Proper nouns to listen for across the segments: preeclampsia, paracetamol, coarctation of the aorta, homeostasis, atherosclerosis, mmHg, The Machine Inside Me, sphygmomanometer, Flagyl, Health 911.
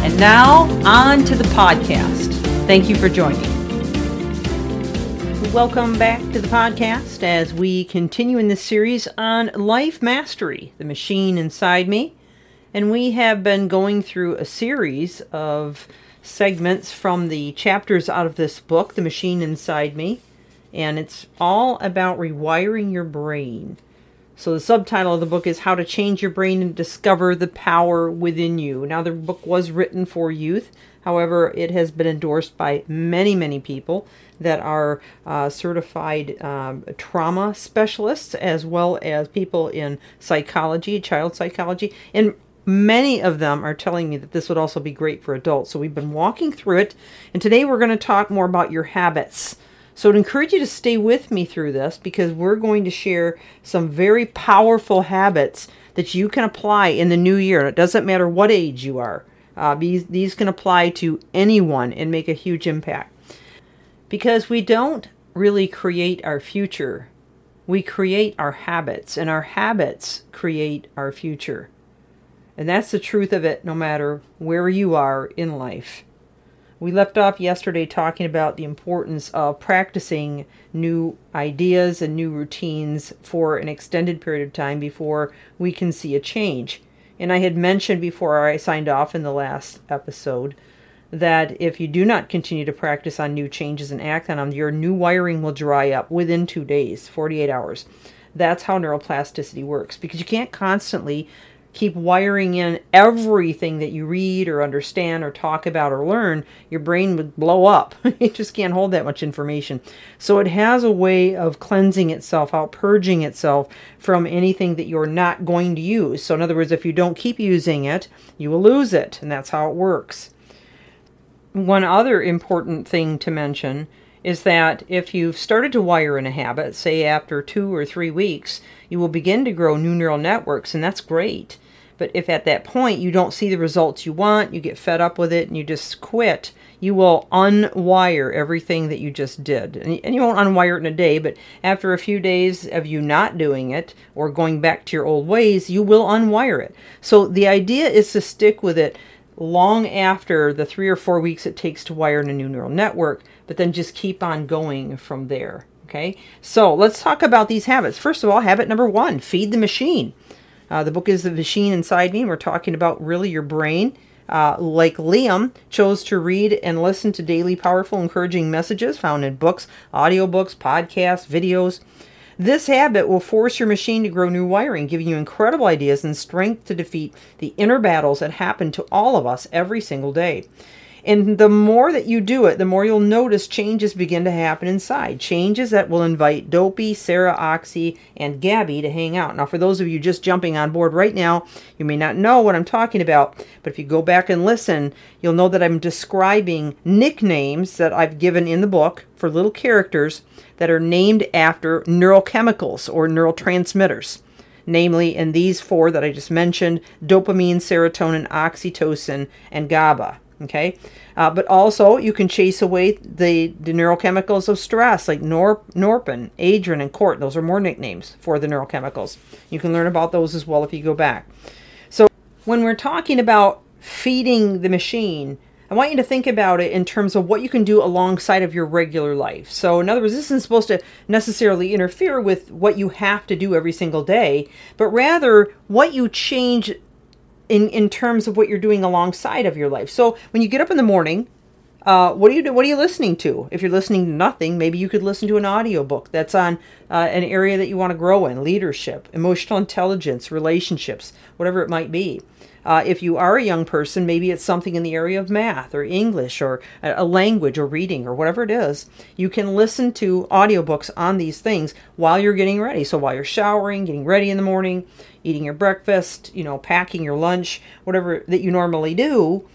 And now, on to the podcast. Thank you for joining. Welcome back to the podcast as we continue in this series on Life Mastery, The Machine Inside Me. And we have been going through a series of segments from the chapters out of this book, The Machine Inside Me. And it's all about rewiring your brain. So the subtitle of the book is How to Change Your Brain and Discover the Power Within You. Now, the book was written for youth. However, it has been endorsed by many, many people that are certified trauma specialists, as well as people in psychology, child psychology. And many of them are telling me that this would also be great for adults. So we've been walking through it. And today we're going to talk more about your habits. So I'd encourage you to stay with me through this, because we're going to share some very powerful habits that you can apply in the new year. It doesn't matter what age you are. These can apply to anyone and make a huge impact. Because we don't really create our future. We create our habits, and our habits create our future. And that's the truth of it, no matter where you are in life. We left off yesterday talking about the importance of practicing new ideas and new routines for an extended period of time before we can see a change. And I had mentioned before I signed off in the last episode that if you do not continue to practice on new changes and act on them, your new wiring will dry up within 2 days, 48 hours. That's how neuroplasticity works, because you can't constantly keep wiring in everything that you read or understand or talk about or learn. Your brain would blow up. It just can't hold that much information. So it has a way of cleansing itself out, purging itself from anything that you're not going to use. So in other words, if you don't keep using it, you will lose it. And that's how it works. One other important thing to mention is that if you've started to wire in a habit, say after 2 or 3 weeks, you will begin to grow new neural networks, and that's great. But if at that point you don't see the results you want, you get fed up with it, and you just quit, you will unwire everything that you just did. And you won't unwire it in a day, but after a few days of you not doing it or going back to your old ways, you will unwire it. So the idea is to stick with it long after the 3 or 4 weeks it takes to wire in a new neural network, but then just keep on going from there. Okay, so let's talk about these habits. First of all, habit number one, feed the machine. The book is The Machine Inside Me, and we're talking about really your brain. Like Liam chose to read and listen to daily powerful, encouraging messages found in books, audiobooks, podcasts, videos. This habit will force your machine to grow new wiring, giving you incredible ideas and strength to defeat the inner battles that happen to all of us every single day. And the more that you do it, the more you'll notice changes begin to happen inside. Changes that will invite Dopey, Sarah, Oxy, and Gabby to hang out. Now, for those of you just jumping on board right now, you may not know what I'm talking about. But if you go back and listen, you'll know that I'm describing nicknames that I've given in the book for little characters that are named after neurochemicals or neurotransmitters. Namely, in these four that I just mentioned, dopamine, serotonin, oxytocin, and GABA. Okay, but also you can chase away the neurochemicals of stress, like norepinephrine, adrenaline, and cortisol. Those are more nicknames for the neurochemicals. You can learn about those as well if you go back. So when we're talking about feeding the machine, I want you to think about it in terms of what you can do alongside of your regular life. So in other words, this isn't supposed to necessarily interfere with what you have to do every single day, but rather what you change in terms of what you're doing alongside of your life. So when you get up in the morning, what do you do? What are you listening to? If you're listening to nothing, maybe you could listen to an audiobook that's on an area that you want to grow in, leadership, emotional intelligence, relationships, whatever it might be. If you are a young person, maybe it's something in the area of math or English or a language or reading or whatever it is. You can listen to audiobooks on these things while you're getting ready. So while you're showering, getting ready in the morning, eating your breakfast, packing your lunch, whatever that you normally do,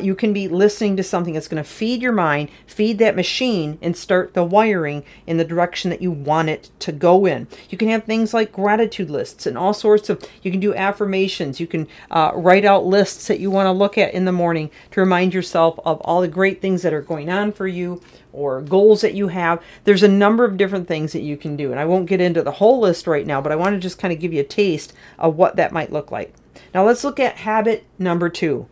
You can be listening to something that's going to feed your mind, feed that machine, and start the wiring in the direction that you want it to go in. You can have things like gratitude lists and all sorts of, you can do affirmations. You can write out lists that you want to look at in the morning to remind yourself of all the great things that are going on for you, or goals that you have. There's a number of different things that you can do. And I won't get into the whole list right now, but I want to just kind of give you a taste of what that might look like. Now let's look at habit number 2.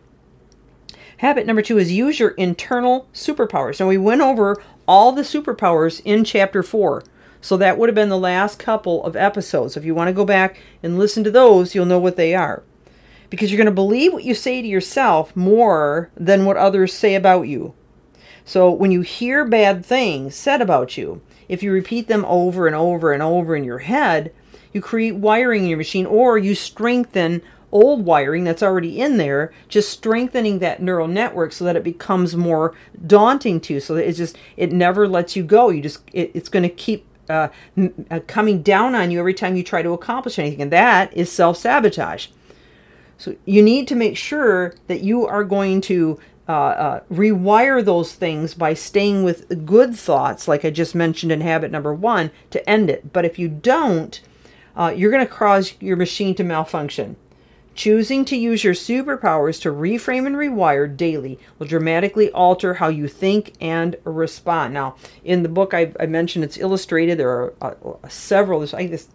Habit number 2 is use your internal superpowers. Now we went over all the superpowers in chapter 4. So that would have been the last couple of episodes. If you want to go back and listen to those, you'll know what they are. Because you're going to believe what you say to yourself more than what others say about you. So when you hear bad things said about you, if you repeat them over and over and over in your head, you create wiring in your machine, or you strengthen old wiring that's already in there, just strengthening that neural network so that it becomes more daunting to you. So that it never lets you go. It's going to keep coming down on you every time you try to accomplish anything. And that is self-sabotage. So you need to make sure that you are going to rewire those things by staying with good thoughts, like I just mentioned in habit number 1, to end it. But if you don't, you're going to cause your machine to malfunction. Choosing to use your superpowers to reframe and rewire daily will dramatically alter how you think and respond. Now, in the book I mentioned, it's illustrated. There are several. There's, I guess,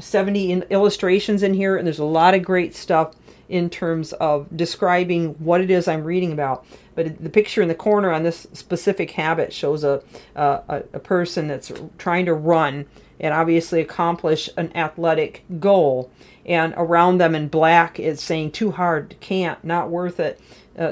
70 illustrations in here, and there's a lot of great stuff in terms of describing what it is I'm reading about. But the picture in the corner on this specific habit shows a person that's trying to run and obviously accomplish an athletic goal. And around them in black, it's saying too hard, can't, not worth it,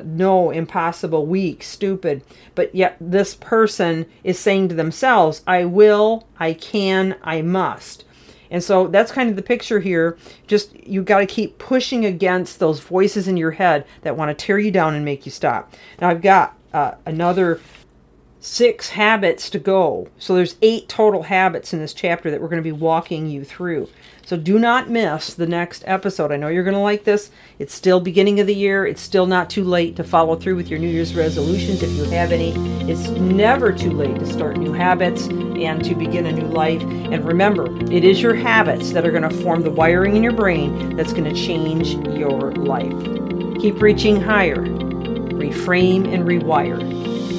no, impossible, weak, stupid. But yet this person is saying to themselves, I will, I can, I must. And so that's kind of the picture here. Just, you got to keep pushing against those voices in your head that want to tear you down and make you stop. Now I've got another 6 habits to go. So there's 8 total habits in this chapter that we're going to be walking you through. So do not miss the next episode. I know you're going to like this. It's still beginning of the year. It's still not too late to follow through with your New Year's resolutions if you have any. It's never too late to start new habits and to begin a new life. And remember, it is your habits that are going to form the wiring in your brain that's going to change your life. Keep reaching higher. Reframe and rewire.